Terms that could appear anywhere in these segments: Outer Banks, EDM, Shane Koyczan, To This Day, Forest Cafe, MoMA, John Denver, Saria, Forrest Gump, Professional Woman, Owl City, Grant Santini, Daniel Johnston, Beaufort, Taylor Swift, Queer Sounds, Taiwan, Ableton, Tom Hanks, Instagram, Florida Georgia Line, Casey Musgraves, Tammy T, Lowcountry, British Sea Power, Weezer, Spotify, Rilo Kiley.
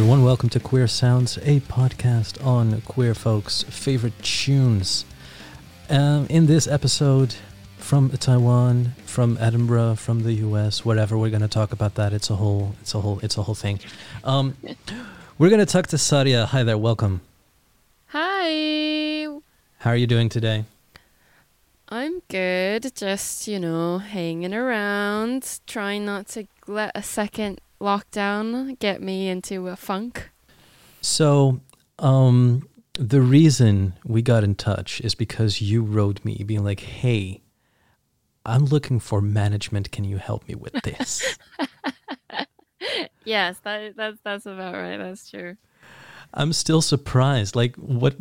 everyone, welcome to Queer Sounds, a podcast on queer folks' favorite tunes. In this episode, from Taiwan, from Edinburgh, from the US, whatever, we're going to talk about that. It's a whole thing. We're going to talk to Saria. Hi there, welcome. Hi. How are you doing today? I'm good, just, you know, hanging around, trying not to let a second lockdown get me into a funk. So, the reason we got in touch is because you wrote me being like, hey, I'm looking for management. Can you help me with this? Yes, that's about right. That's true. I'm still surprised. Like, what?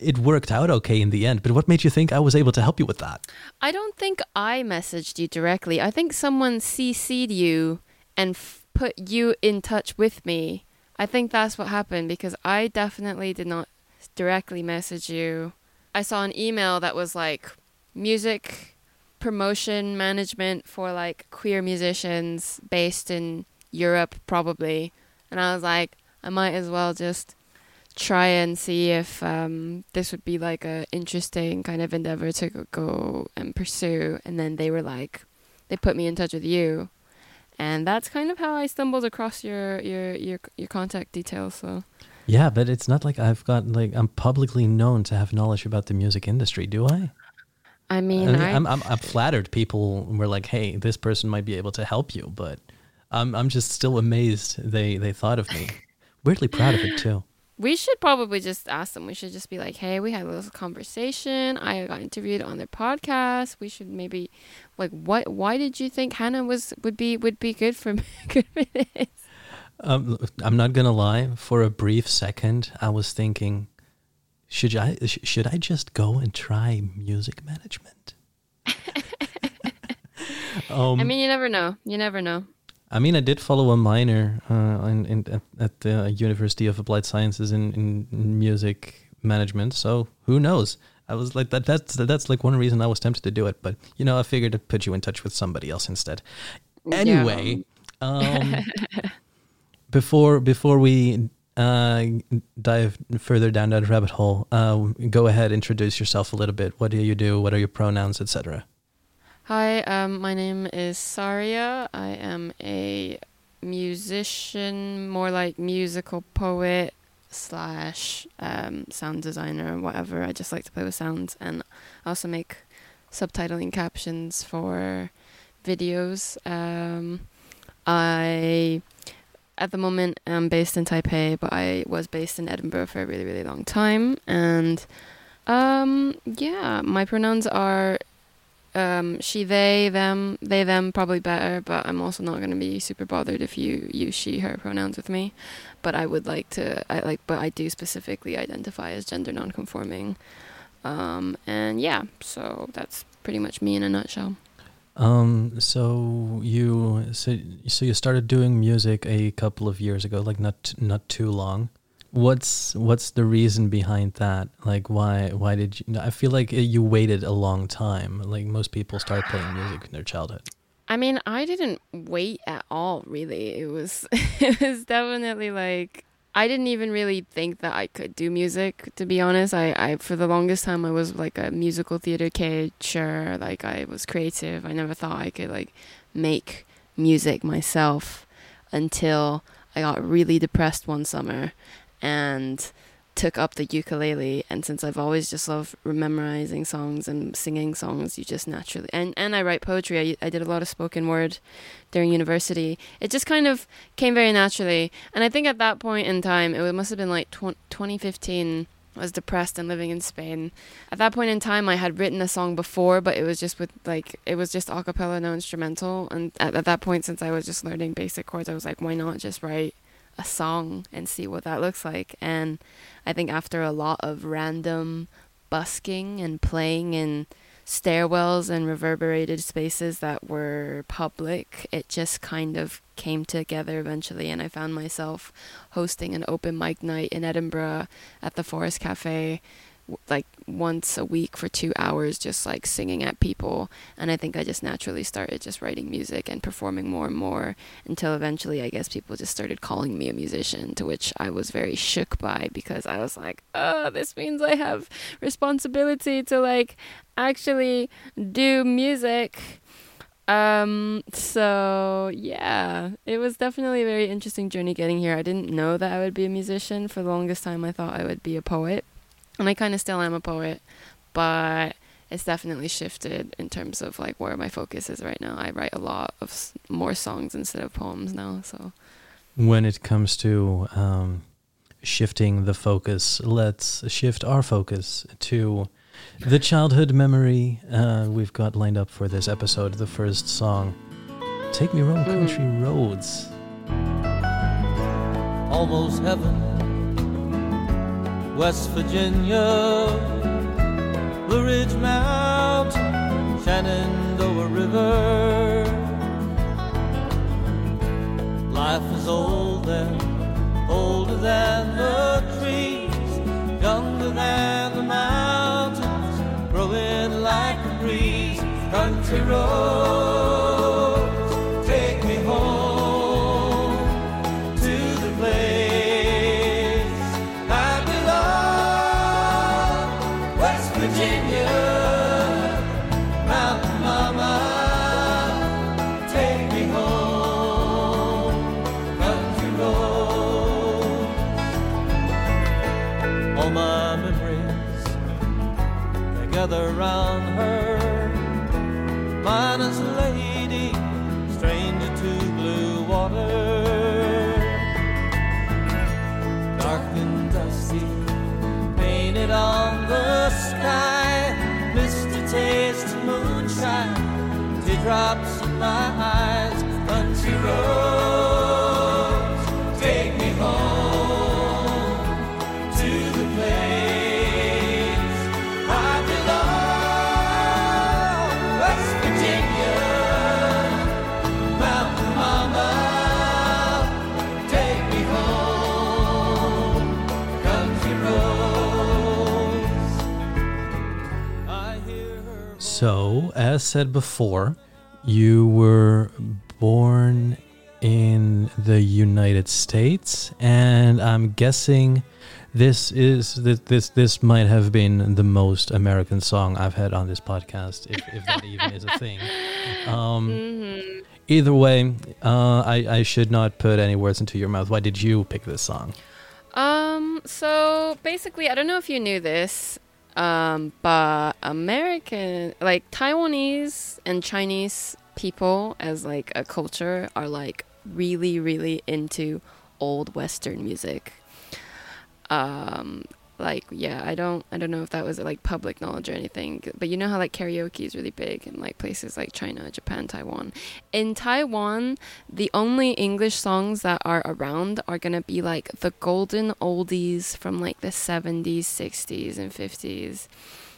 It worked out okay in the end, but what made you think I was able to help you with that? I don't think I messaged you directly. I think someone CC'd you and put you in touch with me. I think that's what happened, because I definitely did not directly message you. I saw an email that was like music promotion management for like queer musicians based in Europe, probably. And I was like, I might as well just try and see if this would be like a interesting kind of endeavor to go and pursue. And then they were like, they put me in touch with you, and that's kind of how I stumbled across your contact details. So yeah, but it's not like I've got like I'm publicly known to have knowledge about the music industry, do I? I mean, I'm flattered. People were like, hey, this person might be able to help you, but I'm just still amazed they thought of me. Weirdly proud of it too. We should probably just ask them. We should just be like, hey, we had a little conversation. I got interviewed on their podcast. We should maybe like, what? Why did you think Hannah would be good for me? I'm not going to lie. For a brief second, I was thinking, should I just go and try music management? I mean, you never know. You never know. I mean, I did follow a minor at the University of Applied Sciences in music management. So who knows? I was like, that's like one reason I was tempted to do it. But, you know, I figured I'd put you in touch with somebody else instead. Anyway, yeah. Before we dive further down that rabbit hole, go ahead, introduce yourself a little bit. What do you do? What are your pronouns, etc.? Hi, my name is Saria. I am a musician, more like musical poet / sound designer, whatever. I just like to play with sounds, and I also make subtitling captions for videos. I, at the moment, am based in Taipei, but I was based in Edinburgh for a really, really long time. And yeah, my pronouns are she, they, them, probably better, but I'm also not going to be super bothered if you use she, her pronouns with me. But I would like to, but I do specifically identify as gender nonconforming. And yeah, so that's pretty much me in a nutshell. So you started doing music a couple of years ago, like not too long. What's the reason behind that? Like, why did you? I feel like you waited a long time. Like, most people start playing music in their childhood. I mean, I didn't wait at all, really. It was definitely like, I didn't even really think that I could do music, to be honest. I for the longest time, I was like a musical theater kid. Sure, like I was creative. I never thought I could like make music myself until I got really depressed one summer and took up the ukulele. And since I've always just loved memorizing songs and singing songs, you just naturally... And I write poetry. I did a lot of spoken word during university. It just kind of came very naturally. And I think at that point in time, it must have been like 2015, I was depressed and living in Spain. At that point in time, I had written a song before, but it was just with like, it was just a cappella, no instrumental. And at that point, since I was just learning basic chords, I was like, why not just write a song and see what that looks like? And I think after a lot of random busking and playing in stairwells and reverberated spaces that were public, it just kind of came together eventually, and I found myself hosting an open mic night in Edinburgh at the Forest Cafe like once a week for 2 hours, just like singing at people. And I think I just naturally started just writing music and performing more and more until eventually I guess people just started calling me a musician, to which I was very shook by, because I was like, oh, this means I have responsibility to like actually do music. So yeah, it was definitely a very interesting journey getting here. I didn't know that I would be a musician. For the longest time, I thought I would be a poet, and I kind of still am a poet, but it's definitely shifted in terms of like where my focus is right now. I write a lot of more songs instead of poems now. So when it comes to shifting the focus, let's shift our focus to the childhood memory we've got lined up for this episode. The first song, Take Me Round Country Roads. Almost heaven, West Virginia, Blue Ridge Mountain, Shenandoah River. Life is old then, older than the trees, younger than the mountains, growing like a breeze. Country roads, take me home to the place I belong. West Virginia, Mountain Mama, take me home. Country roads. All my memories gather round her, miner's lady, stranger to blue water, dark and dusty, painted on the sky, misty taste of moonshine, teardrops in my eyes. Country roads, take me home to the place . So, as said before, you were born in the United States, and I'm guessing this might have been the most American song I've had on this podcast, if that even is a thing. Either way, I should not put any words into your mouth. Why did you pick this song? So basically, I don't know if you knew this, but American, like Taiwanese and Chinese people as like a culture are like really, really into old Western music. Like, yeah, I don't know if that was like public knowledge or anything, but you know how like karaoke is really big in like places like China, Japan, Taiwan. In Taiwan, the only English songs that are around are gonna be like the golden oldies from like the 70s, 60s, and 50s.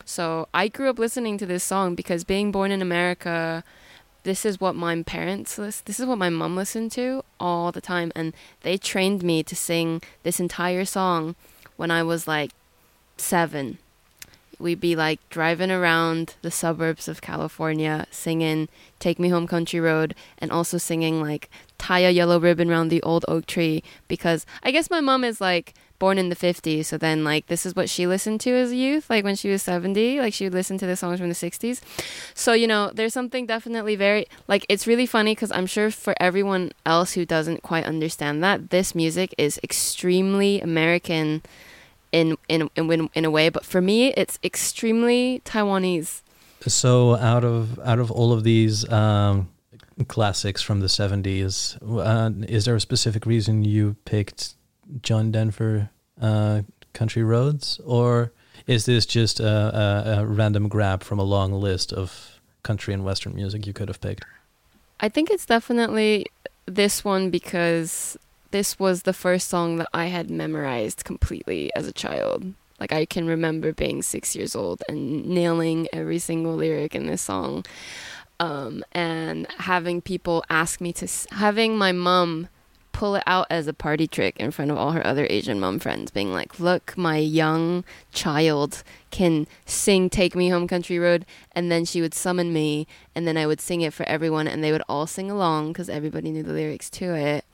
So I grew up listening to this song because being born in America, this is what my parents listen. This is what my mom listened to all the time, and they trained me to sing this entire song. When I was like 7, we'd be like driving around the suburbs of California singing Take Me Home Country Road, and also singing like tie a yellow ribbon round the old oak tree, because I guess my mom is like born in the 50s. So then like this is what she listened to as a youth, like when she was 70, like she would listen to the songs from the 60s. So, you know, there's something definitely very like, it's really funny because I'm sure for everyone else who doesn't quite understand that, this music is extremely American in a way, but for me it's extremely Taiwanese. So out of all of these classics from the 70s, is there a specific reason you picked John Denver Country Roads, or is this just a random grab from a long list of country and Western music you could have picked? I think it's definitely this one, because this was the first song that I had memorized completely as a child. Like I can remember being 6 years old and nailing every single lyric in this song, and having my mom pull it out as a party trick in front of all her other Asian mom friends, being like, look, my young child can sing Take Me Home Country Road, and then she would summon me, and then I would sing it for everyone, and they would all sing along because everybody knew the lyrics to it.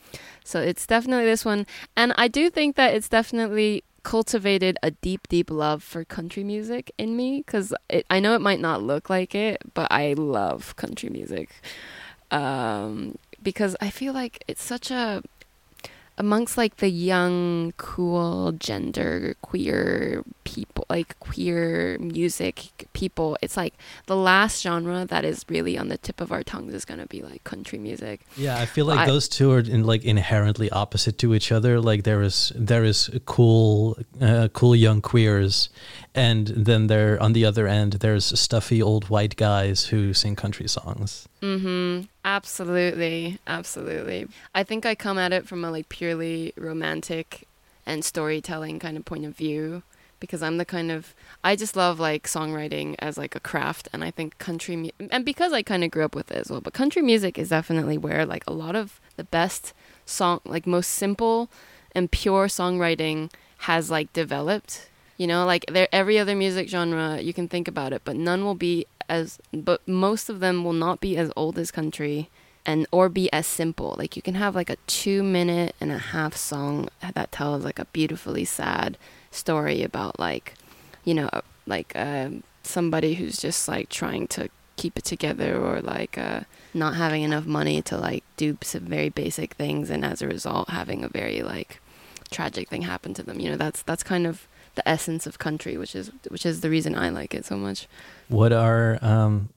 So it's definitely this one. And I do think that it's definitely cultivated a deep, deep love for country music in me, because I know it might not look like it, but I love country music. Because I feel like it's such a, amongst like the young, cool, gender, queer people, like queer music people, it's like the last genre that is really on the tip of our tongues is going to be like country music. Yeah, I feel like those two are inherently opposite to each other. Like there is cool young queers, and then there on the other end there's stuffy old white guys who sing country songs. Mm-hmm. Absolutely. I think I come at it from a purely romantic and storytelling kind of point of view, because I'm the kind of, I just love songwriting as a craft, and I think and because I kind of grew up with it as well, but country music is definitely where a lot of the best song, most simple and pure songwriting has developed. You know, every other music genre you can think about it, but none will be but most of them will not be as old as country or be as simple. You can have a 2.5-minute song that tells a beautifully sad story about somebody who's just trying to keep it together, or not having enough money to do some very basic things, and as a result having a very tragic thing happen to them. You know, that's kind of the essence of country, which is the reason I like it so much. What are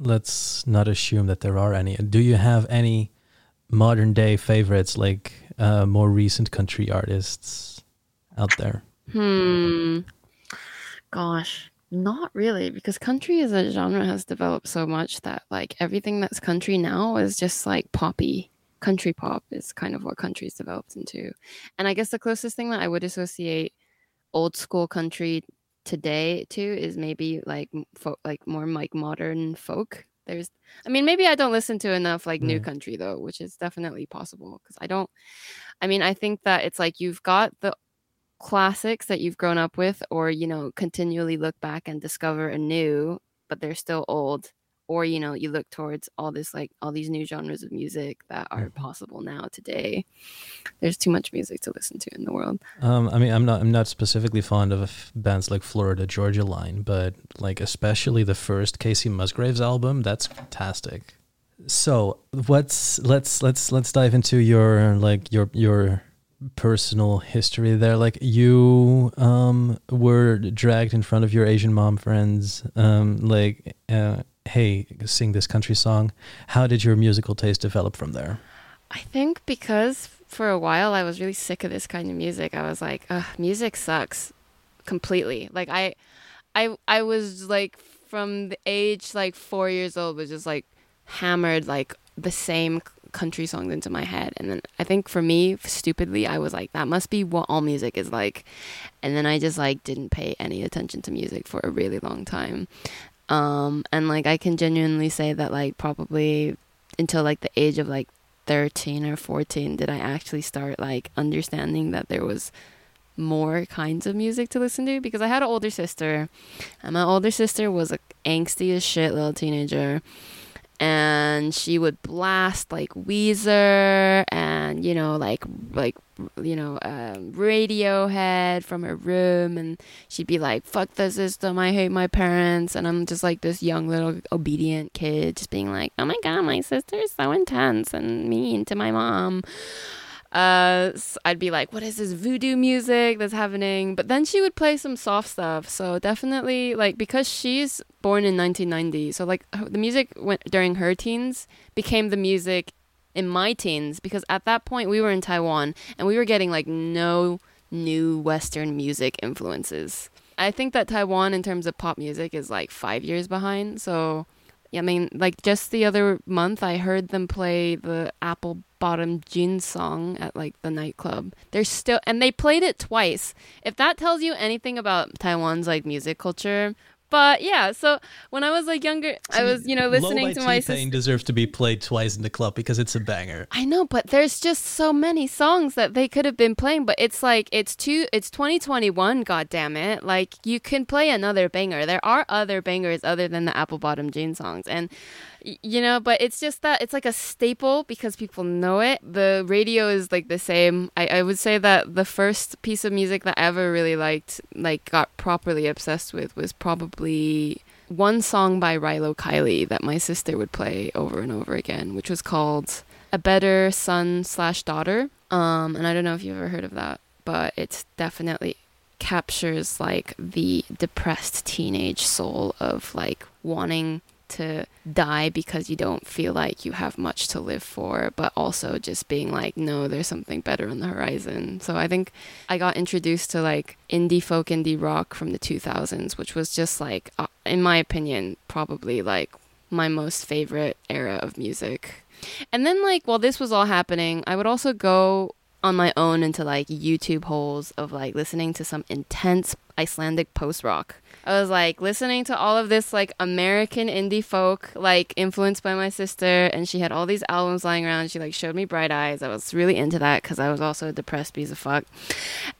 let's not assume that there are any. Do you have any modern day favorites, more recent country artists out there? Gosh, not really, because country as a genre has developed so much that everything that's country now is just poppy. Country pop is kind of what country's developed into. And I guess the closest thing that I would associate old school country today too is maybe more modern folk. Maybe I don't listen to enough new country though, which is definitely possible, because I think that it's you've got the classics that you've grown up with, or continually look back and discover anew, but they're still old, or you look towards all this all these new genres of music that are possible now today. There's too much music to listen to in the world. I'm not specifically fond of bands like Florida Georgia Line, but especially the first Casey Musgraves album, that's fantastic. So let's dive into your personal history there. You were dragged in front of your Asian mom friends, hey, sing this country song. How did your musical taste develop from there? I think because for a while I was really sick of this kind of music. I was like, ugh, music sucks completely. I was from the age 4 years old was just hammered the same country songs into my head, and then I think for me, stupidly, I was that must be what all music is like, and then I just didn't pay any attention to music for a really long time. And I can genuinely say that probably until the age of 13 or 14 did I actually start understanding that there was more kinds of music to listen to, because I had an older sister, and my older sister was an angsty as shit little teenager, and she would blast Weezer and Radiohead from her room, and she'd be like, fuck the system, I hate my parents. And I'm just this young little obedient kid just being like, oh my god, my sister is so intense and mean to my mom. So I'd be like, what is this voodoo music that's happening? But then she would play some soft stuff. So definitely, because she's born in 1990, so the music during her teens became the music in my teens, because at that point we were in Taiwan and we were getting no new Western music influences. I think that Taiwan in terms of pop music is 5 years behind. So just the other month I heard them play the Apple Bottom Jeans song at the nightclub. They played it twice. If that tells you anything about Taiwan's music culture, But yeah, so when I was like younger, I was, you know, listening to my sister. Low by T-Pain deserves to be played twice in the club because it's a banger. I know, but there's just so many songs that they could have been playing, but it's like, it's 2021, goddammit. Like, you can play another banger. There are other bangers other than the Apple Bottom Jean songs. And, you know, but it's just that it's like a staple because people know it. The radio is like the same. I would say that the first piece of music that I ever really liked, like got properly obsessed with, was probably one song by Rilo Kiley that my sister would play over and over again, which was called A Better Son Slash Daughter. And I don't know if you've ever heard of that, but it's definitely captures like the depressed teenage soul of like wanting to die because you don't feel like you have much to live for, but also just being like, no, there's something better on the horizon. So I think I got introduced to like indie folk, indie rock from the 2000s, which was just like, in my opinion, probably like my most favorite era of music. And then like while this was all happening, I would also go on my own into like YouTube holes of like listening to some intense Icelandic post-rock. I was like listening to all of this like American indie folk, like influenced by my sister, and she had all these albums lying around. She like showed me Bright Eyes. I was really into that because I was also a depressed piece of fuck.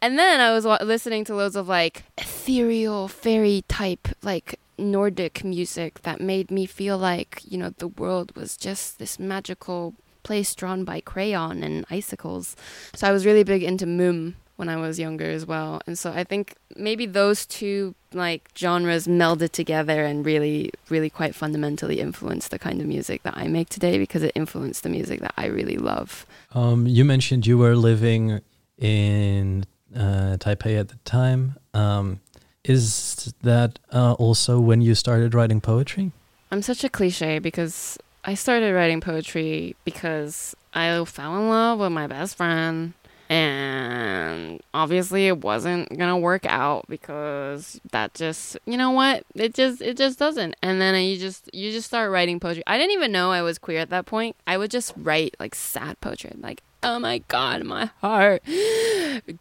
And then I was listening to loads of like ethereal fairy type like Nordic music that made me feel like, you know, the world was just this magical place drawn by crayon and icicles. So I was really big into Múm when I was younger as well. And so I think maybe those two like genres melded together and really, really quite fundamentally influenced the kind of music that I make today, because it influenced the music that I really love. You mentioned you were living in Taipei at the time. Is that also when you started writing poetry? I'm such a cliche because I started writing poetry because I fell in love with my best friend. And obviously it wasn't going to work out because that just, you know what? It just doesn't. And then you just start writing poetry. I didn't even know I was queer at that point. I would just write like sad poetry. Like, oh my God, my heart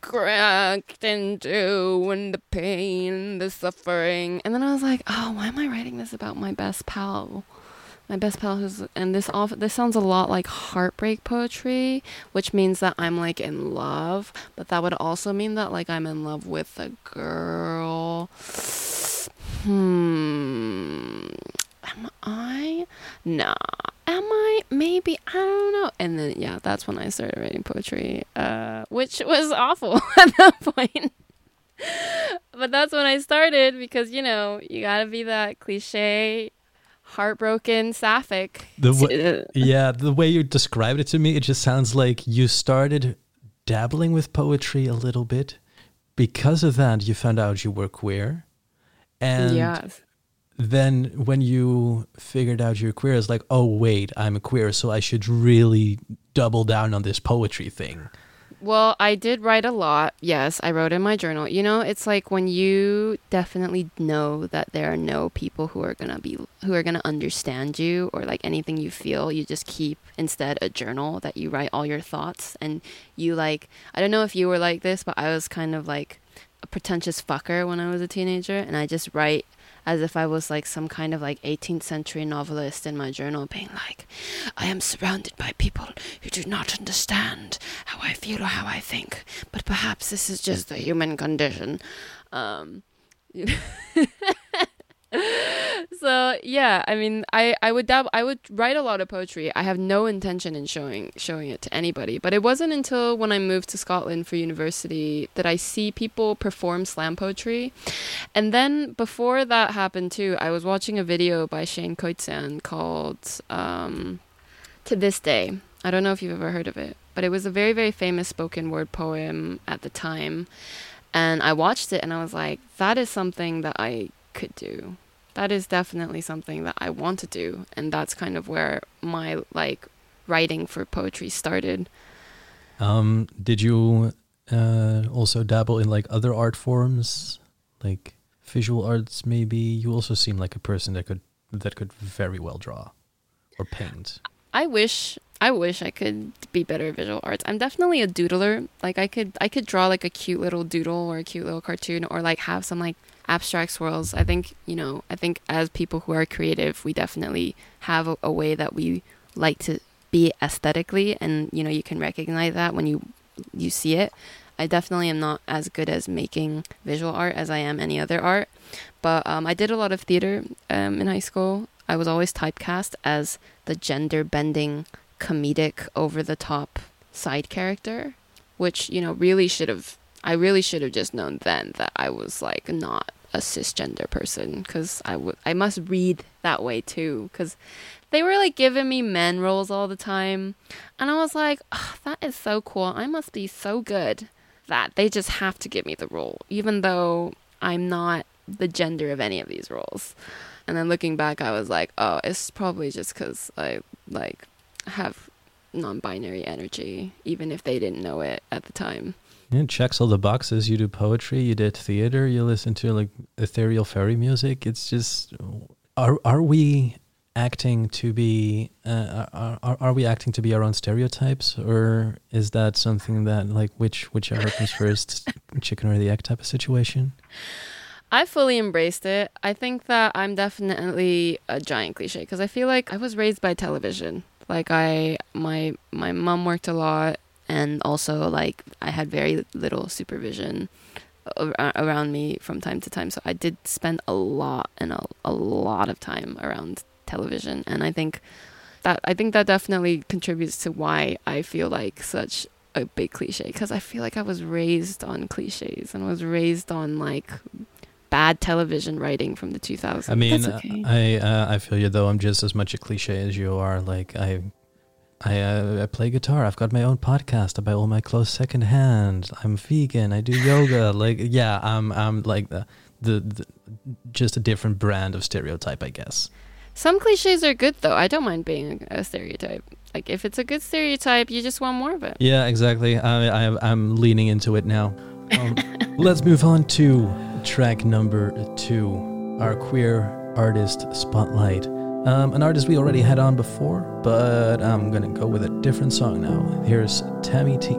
cracked in two and the pain and the suffering. And then I was like, oh, why am I writing this about my best pal? My best pal who's, and this sounds a lot like heartbreak poetry, which means that I'm like in love, but that would also mean that like I'm in love with a girl. Am I? Nah. Am I? Maybe. I don't know. And then, yeah, that's when I started writing poetry, which was awful at that point. But that's when I started because, you know, you gotta be that cliche heartbroken sapphic. The way you described it to me, it just sounds like you started dabbling with poetry a little bit. Because of that, you found out you were queer. And yes. Then when you figured out you're queer, it's like, oh, wait, I'm queer, so I should really double down on this poetry thing. Well, I did write a lot. Yes, I wrote in my journal. You know, it's like when you definitely know that there are no people who are gonna understand you or like anything you feel, you just keep instead a journal that you write all your thoughts. And you like, I don't know if you were like this, but I was kind of like a pretentious fucker when I was a teenager, and I just write as if I was like some kind of like 18th century novelist in my journal, being like, I am surrounded by people who do not understand how I feel or how I think, but perhaps this is just the human condition. So yeah, I mean, I would write a lot of poetry. I have no intention in showing it to anybody, but it wasn't until when I moved to Scotland for university that I see people perform slam poetry. And then before that happened too, I was watching a video by Shane Koyczan called To This Day. I don't know if you've ever heard of it, but it was a very, very famous spoken word poem at the time. And I watched it and I was like, that is something that I could do. That is definitely something that I want to do. And that's kind of where my like writing for poetry started. Did you also dabble in like other art forms, like visual arts maybe? You also seem like a person that could very well draw or paint. I wish I could be better at visual arts. I'm definitely a doodler. Like I could draw like a cute little doodle or a cute little cartoon, or like have some like abstract swirls. I think, you know, I think as people who are creative, we definitely have a way that we like to be aesthetically, and, you know, you can recognize that when you see it. I definitely am not as good as making visual art as I am any other art, but I did a lot of theater in high school. I was always typecast as the gender-bending, comedic, over-the-top side character, which, you know, I really should have just known then that I was, like, not a cisgender person, because I must read that way too, because they were, like, giving me men roles all the time, and I was like, oh, that is so cool, I must be so good that they just have to give me the role, even though I'm not the gender of any of these roles. And then looking back, I was like, oh, it's probably just because I, like, have non-binary energy, even if they didn't know it at the time. It checks all the boxes. You do poetry, you did theater, you listen to, like, ethereal fairy music. It's just, are we acting to be are we acting to be our own stereotypes, or is that something that, like, which ever comes first, chicken or the egg type of situation? I fully embraced it. I think that I'm definitely a giant cliche, because I feel like I was raised by television. Like, my mom worked a lot, and also, like, I had very little supervision around me from time to time. So I did spend a lot of time around television, and I think that definitely contributes to why I feel like such a big cliche, because I feel like I was raised on cliches, and was raised on, like, bad television writing from the 2000s. I mean, okay. I feel you, though. I'm just as much a cliche as you are. Like, I play guitar. I've got my own podcast. I buy all my clothes secondhand. I'm vegan. I do yoga. Like, yeah, I'm like the just a different brand of stereotype, I guess. Some cliches are good, though. I don't mind being a stereotype. Like, if it's a good stereotype, you just want more of it. Yeah, exactly. I'm leaning into it now. Let's move on to track number 2, our queer artist spotlight. An artist we already had on before, but I'm gonna go with a different song now. Here's Tammy T.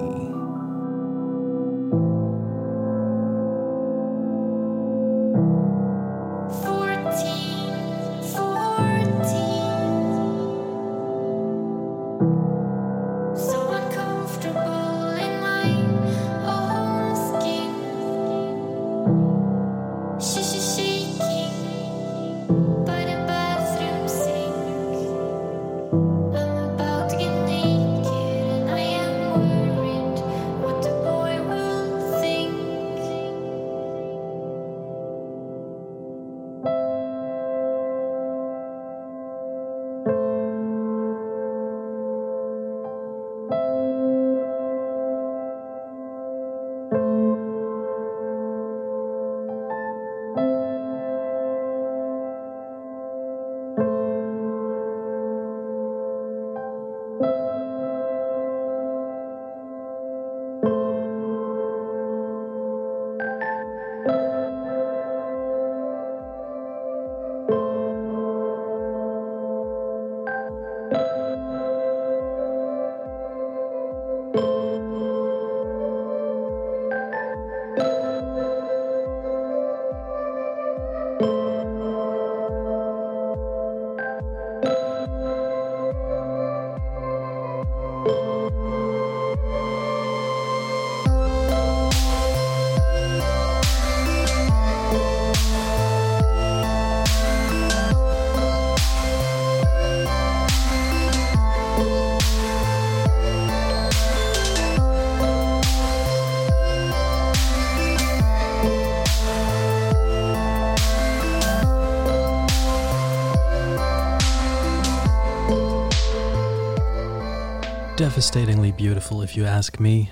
Devastatingly beautiful, if you ask me.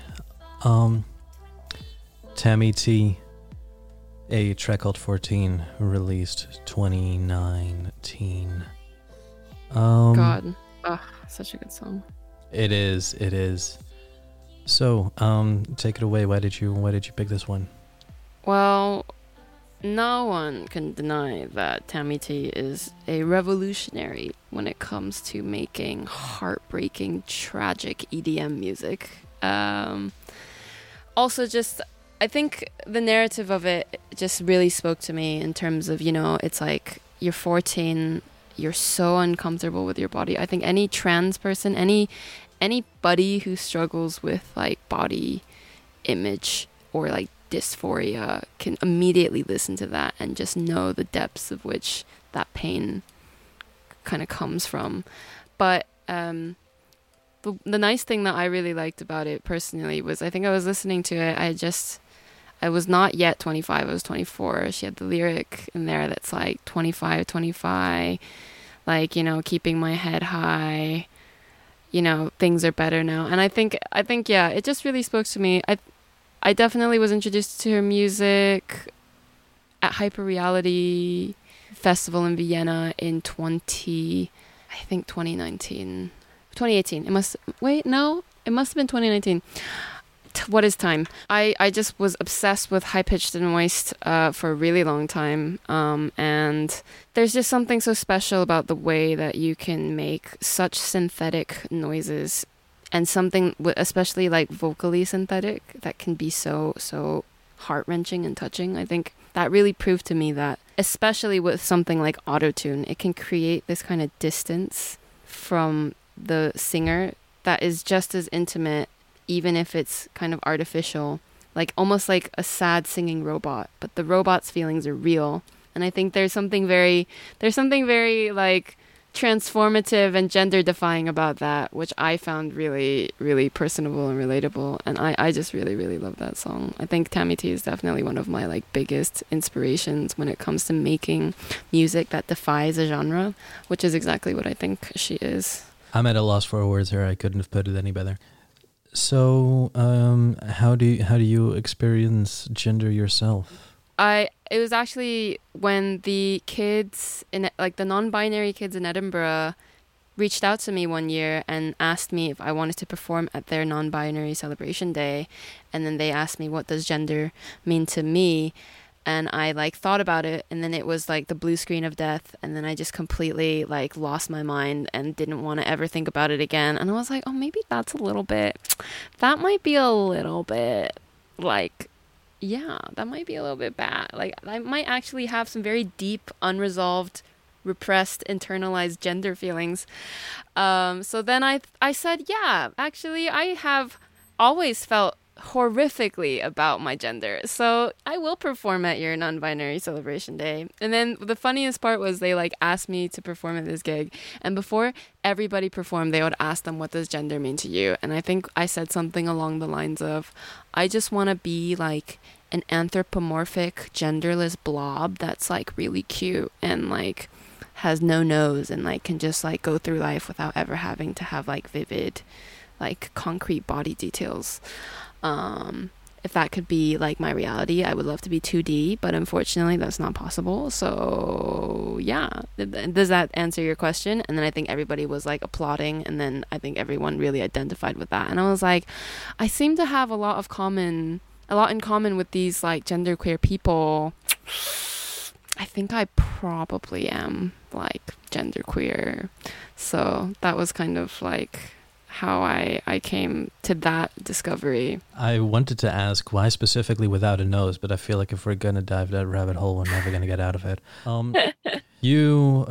Tammy T, a track called 14, released 2019. God, such a good song. It is. So, take it away. Why did you pick this one? Well, no one can deny that Tammy T is a revolutionary when it comes to making heartbreaking, tragic EDM music. Also, just I think the narrative of it just really spoke to me in terms of, you know, it's like you're 14, you're so uncomfortable with your body. I think any trans person, anybody who struggles with like body image or like dysphoria can immediately listen to that and just know the depths of which that pain kind of comes from. But the nice thing that I really liked about it personally was, I think I was listening to it, I was not yet 25, I was 24. She had the lyric in there that's like 25, like, you know, keeping my head high, you know, things are better now. And I think yeah, it just really spoke to me. I definitely was introduced to her music at Hyper Reality Festival in Vienna in 2018. It must have been 2019. What is time? I just was obsessed with high-pitched and moist for a really long time. And there's just something so special about the way that you can make such synthetic noises, and something especially like vocally synthetic that can be so heart-wrenching and touching. I think that really proved to me that, especially with something like autotune, it can create this kind of distance from the singer that is just as intimate, even if it's kind of artificial, like almost like a sad singing robot, but the robot's feelings are real. And I think there's something very like transformative and gender defying about that, which I found really, really personable and relatable. And I just really, really love that song. I think Tammy T is definitely one of my like biggest inspirations when it comes to making music that defies a genre, which is exactly what I think she is. I'm at a loss for words here. I couldn't have put it any better. So, how do you experience gender yourself? It was actually when the kids in like the non-binary kids in Edinburgh reached out to me one year and asked me if I wanted to perform at their non-binary celebration day, and then they asked me, what does gender mean to me? And I like thought about it, and then it was like the blue screen of death, and then I just completely like lost my mind and didn't want to ever think about it again. And I was like, oh, maybe that might be a little bit bad. Like, I might actually have some very deep, unresolved, repressed, internalized gender feelings. So then I said, yeah, actually I have always felt horrifically about my gender, so I will perform at your non-binary celebration day. And then the funniest part was they like asked me to perform at this gig, and before everybody performed, they would ask them, what does gender mean to you? And I think I said something along the lines of, I just want to be like an anthropomorphic genderless blob that's like really cute and like has no nose and like can just like go through life without ever having to have like vivid like concrete body details. If that could be like my reality, I would love to be 2D, but unfortunately that's not possible. So yeah, does that answer your question? And then I think everybody was like applauding, and then I think everyone really identified with that. And I was like, I seem to have a lot in common with these like genderqueer people. I think I probably am like genderqueer. So that was kind of like how I came to that discovery. I wanted to ask why specifically without a nose, but I feel like if we're going to dive that rabbit hole, we're never going to get out of it. You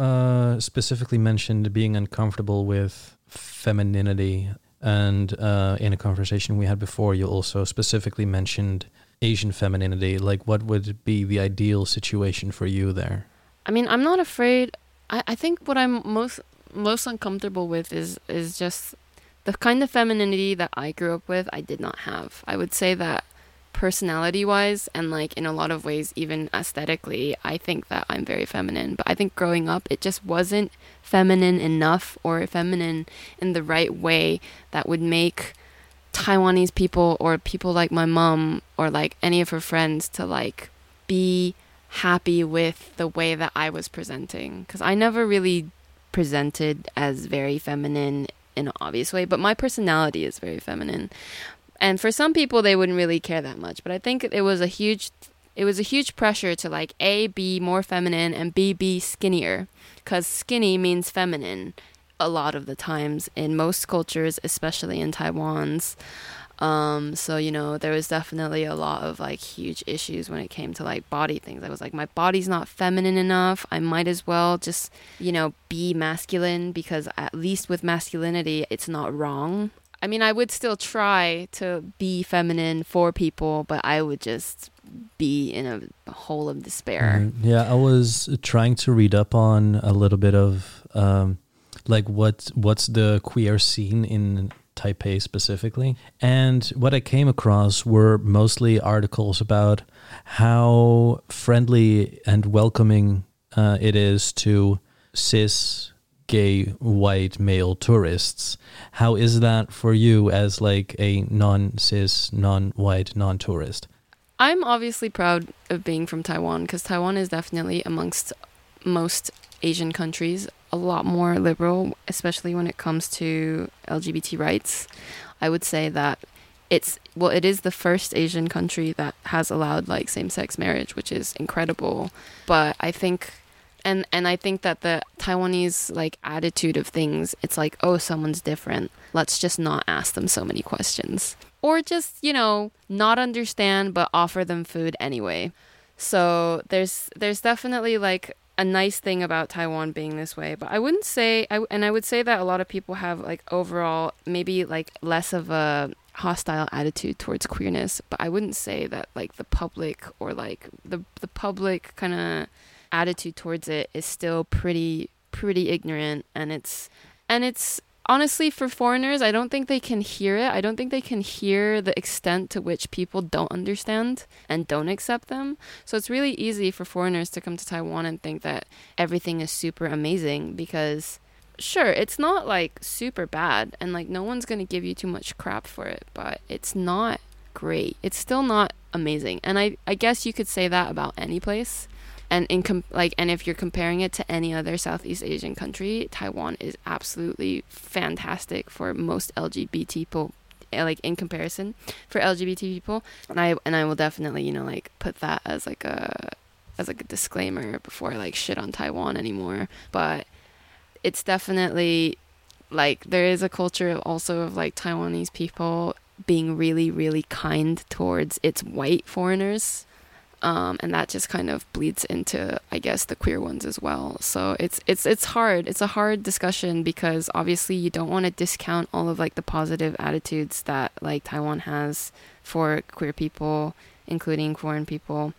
specifically mentioned being uncomfortable with femininity, and in a conversation we had before, you also specifically mentioned Asian femininity. Like, what would be the ideal situation for you there? I mean, I'm not afraid. I think what I'm most uncomfortable with is just the kind of femininity that I grew up with, I did not have. I would say that personality-wise and, like, in a lot of ways, even aesthetically, I think that I'm very feminine. But I think growing up, it just wasn't feminine enough or feminine in the right way that would make Taiwanese people or people like my mom or, like, any of her friends to, like, be happy with the way that I was presenting. 'Cause I never really presented as very feminine in an obvious way, but my personality is very feminine, and for some people they wouldn't really care that much. But I think it was a huge pressure to like A, be more feminine, and B, be skinnier, because skinny means feminine a lot of the times in most cultures, especially in Taiwan's So, you know, there was definitely a lot of like huge issues when it came to like body things. I was like, my body's not feminine enough. I might as well just, you know, be masculine, because at least with masculinity, it's not wrong. I mean, I would still try to be feminine for people, but I would just be in a hole of despair. Yeah, I was trying to read up on a little bit of like what's the queer scene in Taipei specifically, and what I came across were mostly articles about how friendly and welcoming it is to cis gay white male tourists. How is that for you as like a non-cis, non-white, non-tourist? I'm obviously proud of being from Taiwan, because Taiwan is definitely amongst most Asian countries a lot more liberal, especially when it comes to LGBT rights. I would say that it is the first Asian country that has allowed like same-sex marriage, which is incredible. But I think and I think that the Taiwanese like attitude of things, it's like, oh, someone's different, let's just not ask them so many questions, or just, you know, not understand but offer them food anyway. So there's definitely like a nice thing about Taiwan being this way, but I wouldn't say, and I would say that a lot of people have like overall maybe like less of a hostile attitude towards queerness, but I wouldn't say that like the public or like the public kind of attitude towards it is still pretty ignorant, and it's honestly, for foreigners, I don't think they can hear it. I don't think they can hear the extent to which people don't understand and don't accept them. So it's really easy for foreigners to come to Taiwan and think that everything is super amazing, because sure, it's not like super bad, and like no one's going to give you too much crap for it, but it's not great. It's still not amazing. And I guess you could say that about any place. And if you're comparing it to any other Southeast Asian country, Taiwan is absolutely fantastic for most LGBT people, like in comparison for LGBT people. And I will definitely, you know, like put that as like a disclaimer before I like shit on Taiwan anymore. But it's definitely like there is a culture also of like Taiwanese people being really, really kind towards its white foreigners. And that just kind of bleeds into, I guess, the queer ones as well. So it's hard. It's a hard discussion, because obviously you don't want to discount all of like the positive attitudes that like Taiwan has for queer people, including foreign people.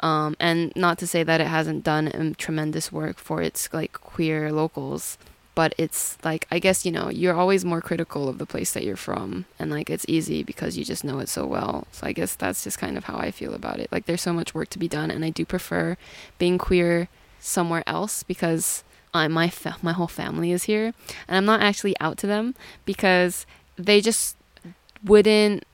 And not to say that it hasn't done tremendous work for its like queer locals, but it's like, I guess, you know, you're always more critical of the place that you're from, and like it's easy because you just know it so well. So I guess that's just kind of how I feel about it. Like there's so much work to be done, and I do prefer being queer somewhere else, because my whole family is here, and I'm not actually out to them because they just wouldn't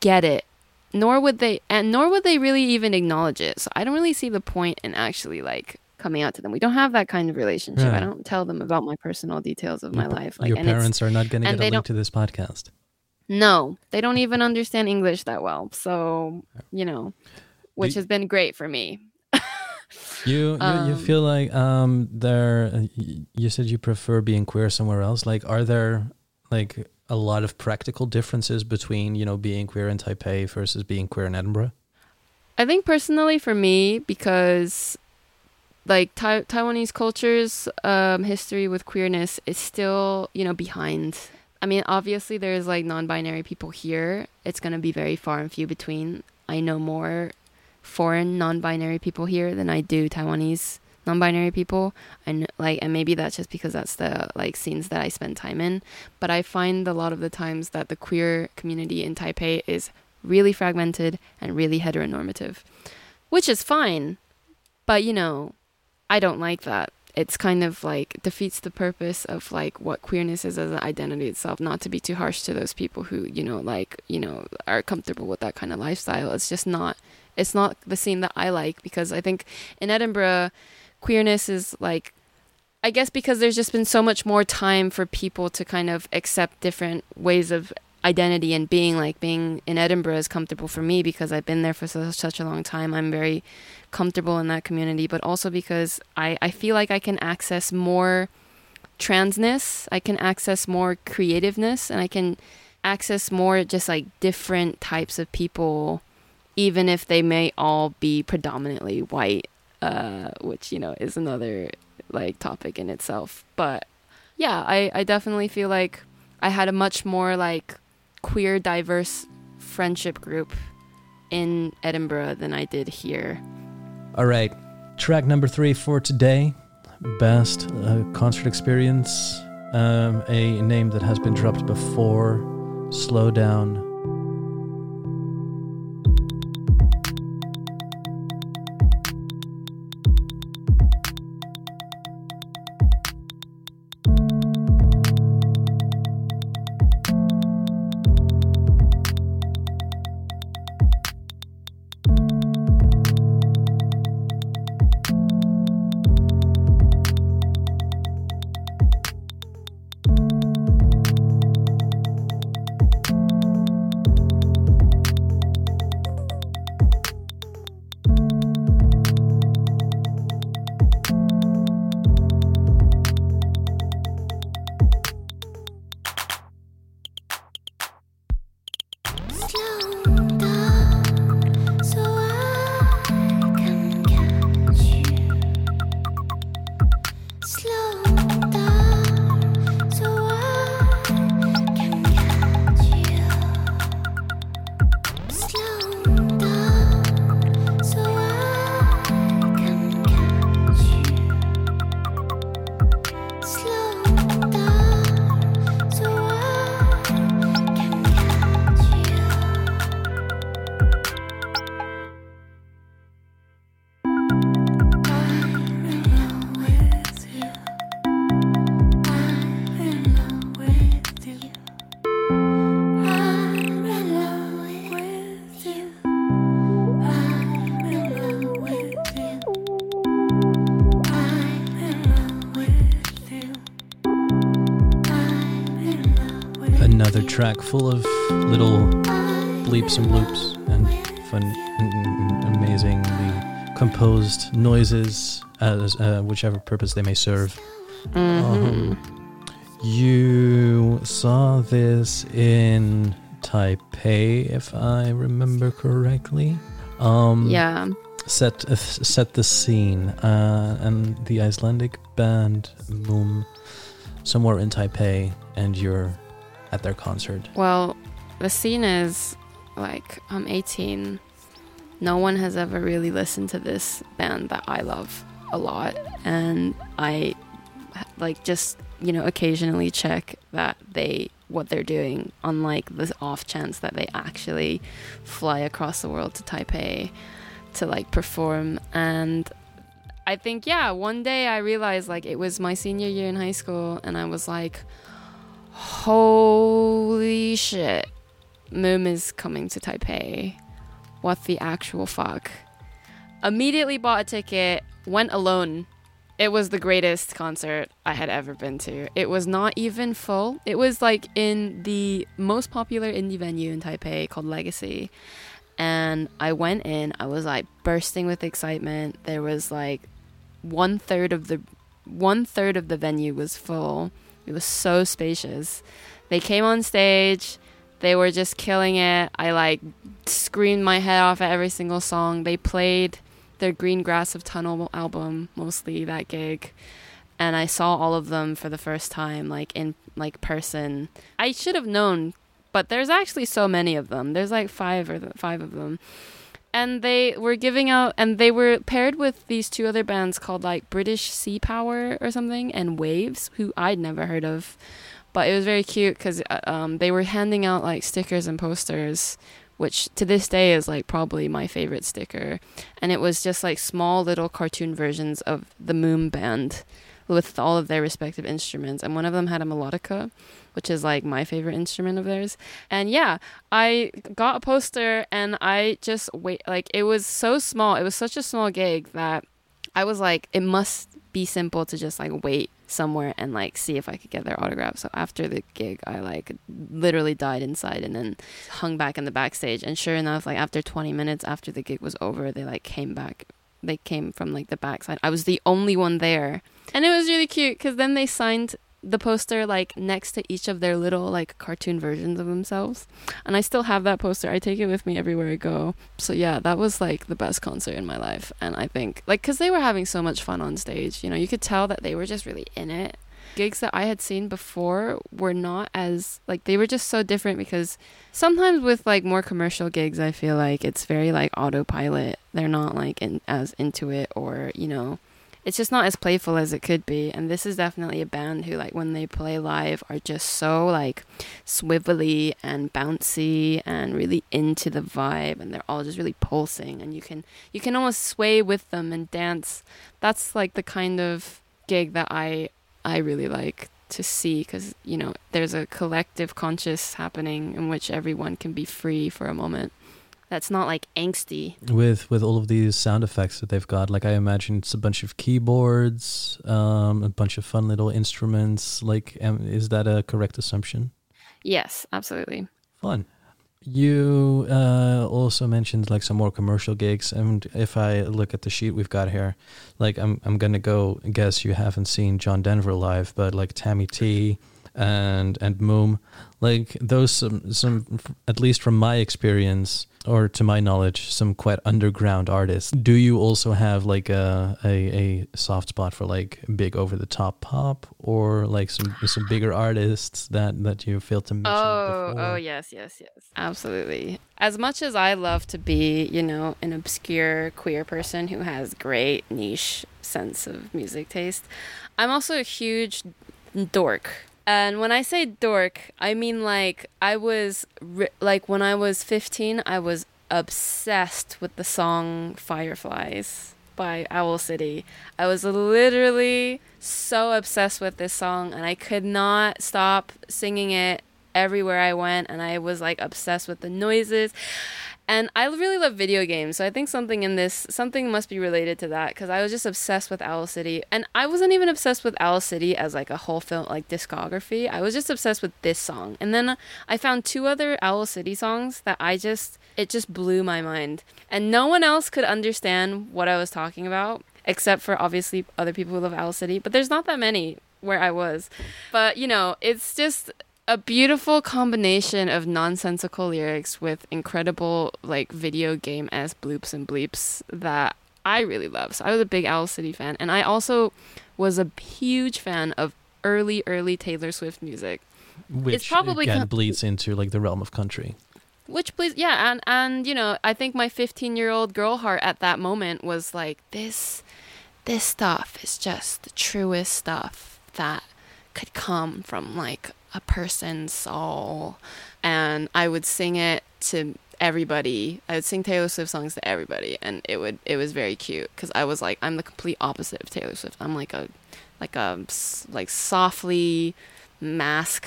get it, nor would they really even acknowledge it. So I don't really see the point in actually like coming out to them. We don't have that kind of relationship. Yeah. I don't tell them about my personal details of my life. Like, your parents are not going to get a link to this podcast. No, they don't even understand English that well. So, you know, which has been great for me. You feel like you said you prefer being queer somewhere else. Like, are there like a lot of practical differences between, you know, being queer in Taipei versus being queer in Edinburgh? I think personally for me, because like Taiwanese culture's history with queerness is still, you know, behind. I mean, obviously there's like non-binary people here. It's going to be very far and few between. I know more foreign non-binary people here than I do Taiwanese non-binary people. And maybe that's just because that's the like scenes that I spend time in. But I find a lot of the times that the queer community in Taipei is really fragmented and really heteronormative, which is fine. But, you know, I don't like that. It's kind of like defeats the purpose of like what queerness is as an identity itself. Not to be too harsh to those people who, you know, like, you know, are comfortable with that kind of lifestyle. It's just not, it's not the scene that I like, because I think in Edinburgh, queerness is like, I guess because there's just been so much more time for people to kind of accept different ways of identity and being. Like being in Edinburgh is comfortable for me because I've been there for such a long time. I'm very comfortable in that community, but also because I feel like I can access more transness, I can access more creativeness, and I can access more just like different types of people, even if they may all be predominantly white, which, you know, is another like topic in itself. But yeah, I definitely feel like I had a much more like queer diverse friendship group in Edinburgh than I did here. All right, track number 3 for today, best concert experience. A name that has been dropped before, Slow Down. Track full of little bleeps and bloops and fun and amazingly composed noises, whichever purpose they may serve. Mm-hmm. You saw this in Taipei, if I remember correctly. Yeah. Set the scene, and the Icelandic band Múm somewhere in Taipei, and you're at their concert. Well, the scene is like, I'm 18. No one has ever really listened to this band that I love a lot, and I like just, you know, occasionally check that what they're doing on like this off chance that they actually fly across the world to Taipei to like perform. And I think, yeah, one day I realized like it was my senior year in high school, and I was like, holy shit, Múm is coming to Taipei. What the actual fuck? Immediately bought a ticket, went alone. It was the greatest concert I had ever been to. It was not even full. It was like in the most popular indie venue in Taipei called Legacy. And I went in, I was like bursting with excitement. There was like one third of the venue was full. It was so spacious. They came on stage. They were just killing it. I like screamed my head off at every single song. They played their Green Grass of Tunnel album, mostly that gig. And I saw all of them for the first time, like in like person. I should have known, but there's actually so many of them. There's like five of them. And they were giving out, and they were paired with these two other bands called like British Sea Power or something, and Waves, who I'd never heard of. But it was very cute because they were handing out like stickers and posters, which to this day is like probably my favorite sticker. And it was just like small little cartoon versions of the Múm band with all of their respective instruments. And one of them had a melodica, which is like my favorite instrument of theirs. And yeah, I got a poster, and I just wait, like it was so small. It was such a small gig that I was like, it must be simple to just like wait somewhere and like see if I could get their autograph. So after the gig, I like literally died inside and then hung back in the backstage. And sure enough, like after 20 minutes after the gig was over, they like came back. They came from like the backside. I was the only one there. And it was really cute because then they signed the poster like next to each of their little like cartoon versions of themselves, and I still have that poster. I take it with me everywhere I go. So yeah, that was like the best concert in my life, and I think like because they were having so much fun on stage, you know, you could tell that they were just really in it. Gigs that I had seen before were not as like, they were just so different, because sometimes with like more commercial gigs I feel like it's very like autopilot. They're not like as into it, or you know, it's just not as playful as it could be. And this is definitely a band who like when they play live are just so like swivelly and bouncy and really into the vibe, and they're all just really pulsing, and you can almost sway with them and dance. That's like the kind of gig that I really like to see, because you know there's a collective conscious happening in which everyone can be free for a moment. That's not like angsty. With all of these sound effects that they've got, like I imagine it's a bunch of keyboards, a bunch of fun little instruments. Like, is that a correct assumption? Yes, absolutely. Fun. You also mentioned like some more commercial gigs, and if I look at the sheet we've got here, like I'm gonna go guess you haven't seen John Denver live, but like Tammy T and Múm, like those some at least from my experience or to my knowledge, some quite underground artists. Do you also have like a soft spot for like big over the top pop, or like some bigger artists that you failed to mention before? Oh yes, absolutely. As much as I love to be, you know, an obscure queer person who has great niche sense of music taste, I'm also a huge dork. And when I say dork, I mean like I was like when I was 15, I was obsessed with the song Fireflies by Owl City. I was literally so obsessed with this song, and I could not stop singing it everywhere I went, and I was like obsessed with the noises. And I really love video games, so I think something must be related to that, because I was just obsessed with Owl City. And I wasn't even obsessed with Owl City as like a whole film, like discography. I was just obsessed with this song. And then I found two other Owl City songs that it just blew my mind. And no one else could understand what I was talking about, except for obviously other people who love Owl City. But there's not that many where I was. But, you know, it's just a beautiful combination of nonsensical lyrics with incredible like video game-esque bloops and bleeps that I really love. So I was a big Owl City fan, and I also was a huge fan of early Taylor Swift music, which probably again bleeds into like the realm of country. Which bleeds, yeah, and you know, I think my 15-year-old girl heart at that moment was like, this stuff is just the truest stuff that could come from like a person's soul, and I would sing it to everybody. I would sing Taylor Swift songs to everybody, and it was very cute, because I was like, I'm the complete opposite of Taylor Swift. I'm like a softly mask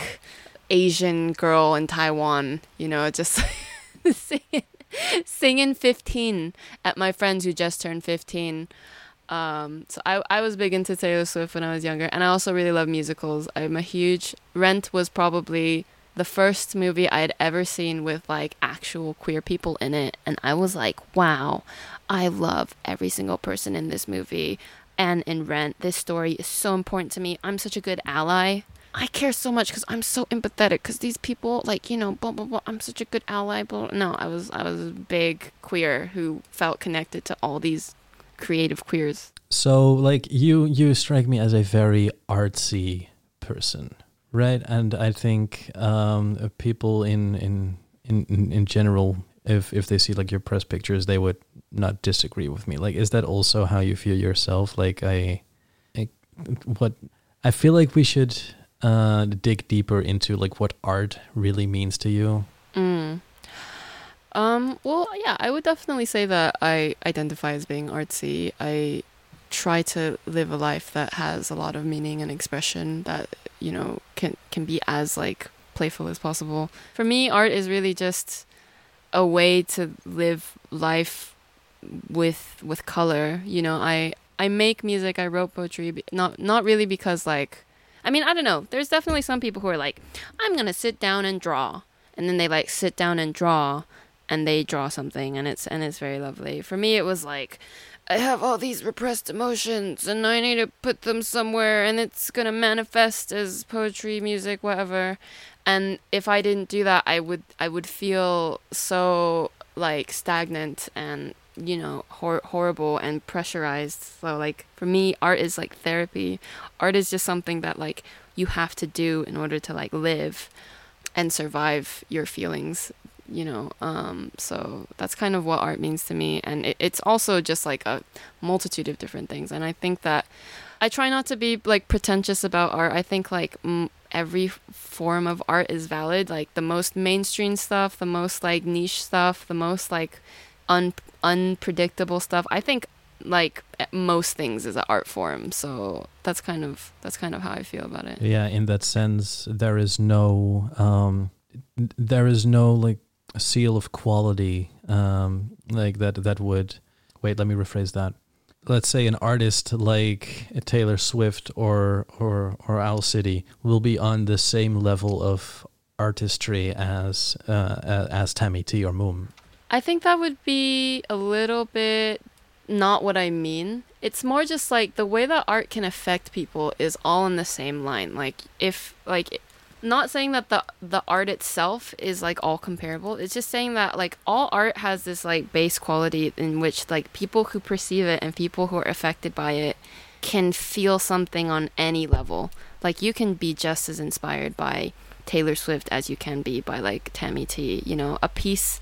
Asian girl in Taiwan, you know, just singing 15 at my friends who just turned 15. So I was big into Taylor Swift when I was younger, and I also really love musicals. Rent was probably the first movie I had ever seen with like actual queer people in it, and I was like, wow, I love every single person in this movie and in Rent. This story is so important to me. I'm such a good ally. I care so much because I'm so empathetic, because these people, like, you know, blah, blah, blah, I'm such a good ally. Blah, blah. No, I was a big queer who felt connected to all these creative queers. So like you strike me as a very artsy person, right? And I think people in general, if they see like your press pictures, they would not disagree with me. Like, is that also how you feel yourself? Like I feel like we should dig deeper into like what art really means to you. Well, yeah, I would definitely say that I identify as being artsy. I try to live a life that has a lot of meaning and expression that, you know, can be as like playful as possible. For me, art is really just a way to live life with color. You know, I make music, I wrote poetry, but not really because like, I mean, I don't know. There's definitely some people who are like, I'm going to sit down and draw. And then they like sit down and draw. And they draw something, and it's very lovely. For me, it was like I have all these repressed emotions, and I need to put them somewhere, and it's gonna manifest as poetry, music, whatever. And if I didn't do that, I would feel so, like, stagnant and, you know, horrible and pressurized. So, like, for me, art is, like, therapy. Art is just something that, like, you have to do in order to, like, live and survive your feelings, you know. So that's kind of what art means to me. And it's also just, like, a multitude of different things. And I think that I try not to be, like, pretentious about art. I think, like, every form of art is valid. Like, the most mainstream stuff, the most, like, niche stuff, the most, like, unpredictable stuff. I think, like, most things is an art form. So that's kind of how I feel about it. Yeah, in that sense, there is no like a seal of quality, like that would... Wait, let me rephrase that. Let's say an artist like Taylor Swift or Owl City will be on the same level of artistry as Tammy T or Múm. I think that would be a little bit not what I mean. It's more just like the way that art can affect people is all in the same line. Like, if, like, not saying that the art itself is, like, all comparable. It's just saying that, like, all art has this, like, base quality in which, like, people who perceive it and people who are affected by it can feel something on any level. Like, you can be just as inspired by Taylor Swift as you can be by, like, Tammy T. You know, a piece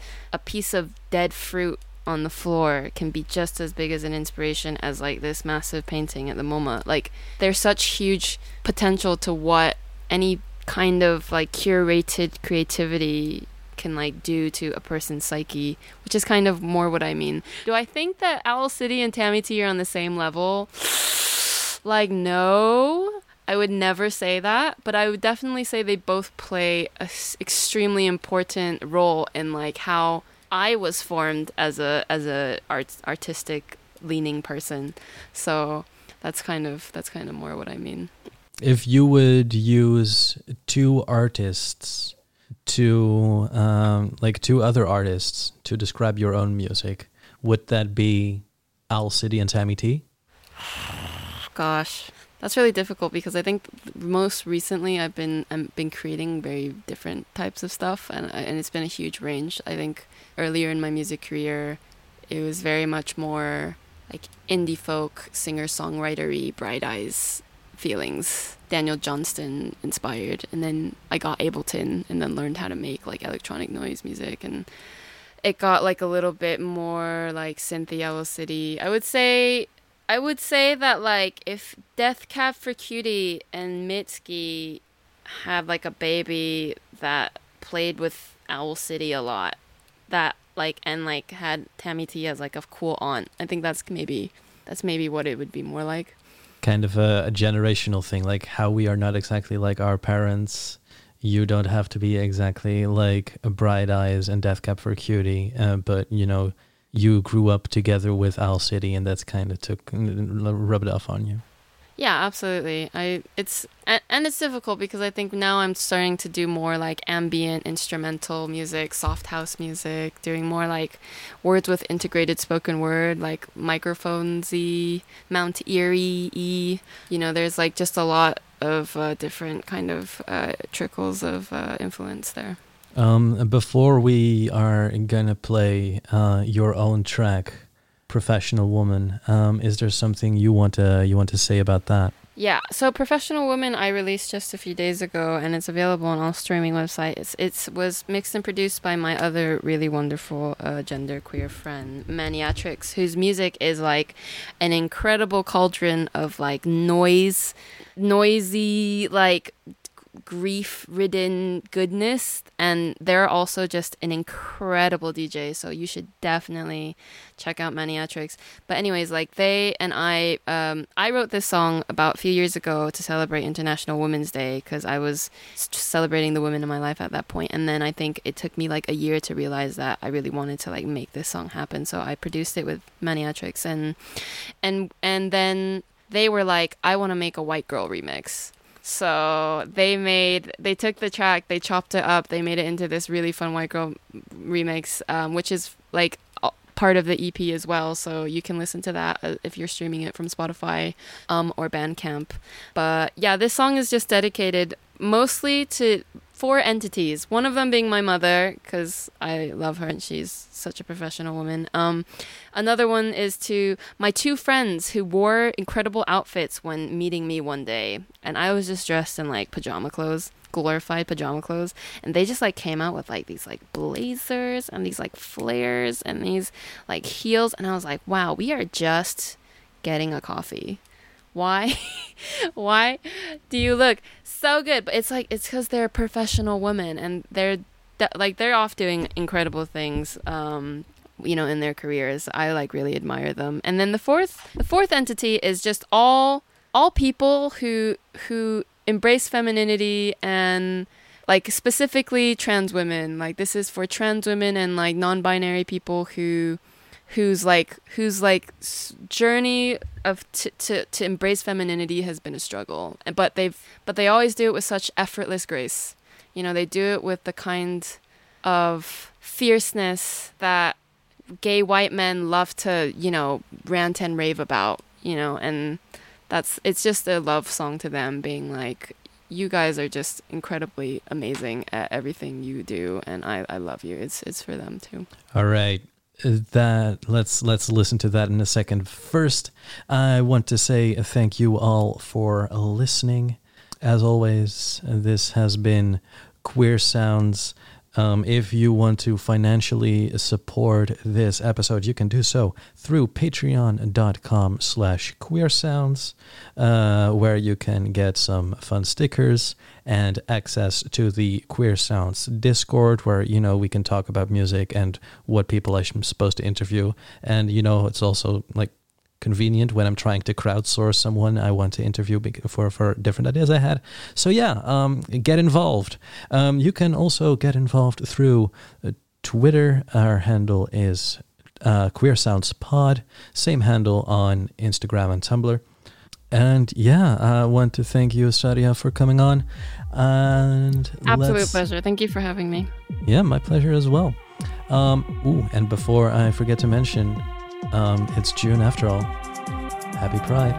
of dead fruit on the floor can be just as big as an inspiration as, like, this massive painting at the MoMA. Like, there's such huge potential to what any kind of, like, curated creativity can, like, do to a person's psyche, which is kind of more what I mean. Do I think that Owl City and Tammy T are on the same level? Like, no, I would never say that, but I would definitely say they both play an extremely important role in, like, how I was formed as a artistic leaning person. So that's kind of more what I mean. If you would use two artists to, like, two other artists to describe your own music, would that be Owl City and Tammy T? Gosh, that's really difficult because I think most recently I've been creating very different types of stuff, and it's been a huge range. I think earlier in my music career, it was very much more like indie folk, singer-songwritery, Bright Eyes feelings, Daniel Johnston inspired, and then I got Ableton and then learned how to make, like, electronic noise music, and it got, like, a little bit more like synthy Owl City. I would say that, like, if Death Cab for Cutie and Mitski had, like, a baby that played with Owl City a lot, that, like, and, like, had Tammy T as, like, a cool aunt, I think that's maybe what it would be more like. Kind of a generational thing, like how we are not exactly like our parents. You don't have to be exactly like Bright Eyes and Death Cab for Cutie, but, you know, you grew up together with Owl City, and that's kind of rubbed off on you. Yeah, absolutely. It's difficult because I think now I'm starting to do more like ambient instrumental music, soft house music, doing more like words with integrated spoken word, like microphones-y, Mount Eerie-y. You know, there's like just a lot of different kind of trickles of influence there. Before we are gonna play your own track, Professional Woman, is there something you want to say about that? Yeah, so Professional Woman I released just a few days ago, and it's available on all streaming websites. It was mixed and produced by my other really wonderful genderqueer friend, Maniatrix, whose music is like an incredible cauldron of like noisy, like grief-ridden goodness, and they're also just an incredible DJ, so you should definitely check out Maniatrix. But anyways, like, they and I wrote this song about a few years ago to celebrate International Women's Day, because I was celebrating the women in my life at that point, and then I think it took me like a year to realize that I really wanted to like make this song happen, so I produced it with Maniatrix, and then they were like, I want to make a white girl remix. So they took the track, they chopped it up, they made it into this really fun white girl remix, which is like part of the EP as well, so you can listen to that if you're streaming it from Spotify or Bandcamp. But yeah, this song is just dedicated mostly to 4 entities, one of them being my mother, because I love her and she's such a professional woman. Another one is to my 2 friends who wore incredible outfits when meeting me one day, and I was just dressed in like pajama clothes, glorified pajama clothes, and they just like came out with like these like blazers and these like flares and these like heels, and I was like, wow, we are just getting a coffee. Why? Why do you look so good? But it's like, it's because they're professional women and they're off doing incredible things, you know, in their careers. I like really admire them. And then the fourth entity is just all people who embrace femininity, and like specifically trans women. Like this is for trans women and like non-binary people whose journey of to embrace femininity has been a struggle, but they always do it with such effortless grace. You know, they do it with the kind of fierceness that gay white men love to, you know, rant and rave about, you know, and it's just a love song to them, being like, you guys are just incredibly amazing at everything you do, and I love you. It's for them too. All right. That let's listen to that in a second. First, I want to say thank you all for listening. As always, this has been Queer Sounds. If you want to financially support this episode, you can do so through patreon.com/queersounds, where you can get some fun stickers and access to the Queer Sounds Discord, where, you know, we can talk about music and what people I'm supposed to interview. And, you know, it's also like convenient when I'm trying to crowdsource someone I want to interview for different ideas I had. So yeah, get involved. You can also get involved through Twitter. Our handle is Queer Sounds Pod. Same handle on Instagram and Tumblr. And yeah, I want to thank you, Saria, for coming on. And absolute pleasure. Thank you for having me. Yeah, my pleasure as well. And before I forget to mention, it's June after all. Happy Pride.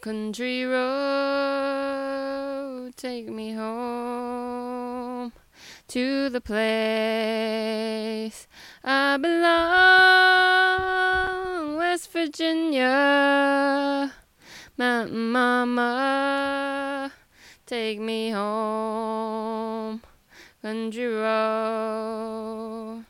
Country road, take me home to the place I belong, West Virginia, Mountain Mama, take me home, country road,